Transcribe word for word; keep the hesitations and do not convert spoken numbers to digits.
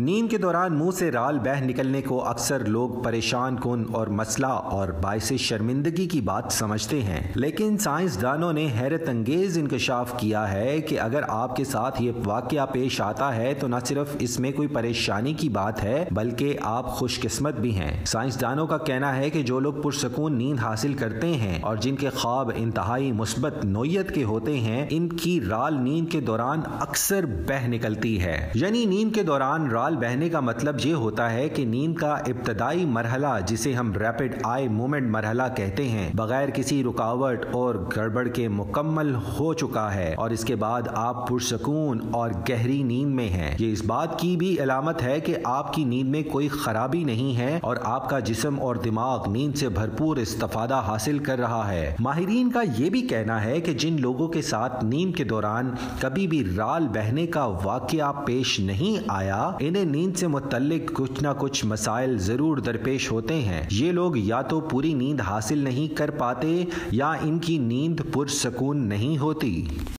نیند کے دوران منہ سے رال بہ نکلنے کو اکثر لوگ پریشان کن اور مسئلہ اور باعث شرمندگی کی بات سمجھتے ہیں، لیکن سائنسدانوں نے حیرت انگیز انکشاف کیا ہے کہ اگر آپ کے ساتھ یہ واقعہ پیش آتا ہے تو نہ صرف اس میں کوئی پریشانی کی بات ہے بلکہ آپ خوش قسمت بھی ہیں۔ سائنسدانوں کا کہنا ہے کہ جو لوگ پرسکون نیند حاصل کرتے ہیں اور جن کے خواب انتہائی مثبت نوعیت کے ہوتے ہیں، ان کی رال نیند کے دوران اکثر بہ نکلتی ہے۔ یعنی نیند کے دوران رال بہنے کا مطلب یہ ہوتا ہے کہ نیند کا ابتدائی مرحلہ، جسے ہم ریپڈ آئی موومنٹ مرحلہ کہتے ہیں، بغیر کسی رکاوٹ اور گڑبڑ کے مکمل ہو چکا ہے اور اس کے بعد آپ پرسکون اور گہری نیند میں ہیں۔ یہ اس بات کی بھی علامت ہے کہ آپ کی نیند میں کوئی خرابی نہیں ہے اور آپ کا جسم اور دماغ نیند سے بھرپور استفادہ حاصل کر رہا ہے۔ ماہرین کا یہ بھی کہنا ہے کہ جن لوگوں کے ساتھ نیند کے دوران کبھی بھی رال بہنے کا واقعہ پیش نہیں آیا، انہیں نیند سے متعلق کچھ نہ کچھ مسائل ضرور درپیش ہوتے ہیں۔ یہ لوگ یا تو پوری نیند حاصل نہیں کر پاتے یا ان کی نیند پرسکون نہیں ہوتی۔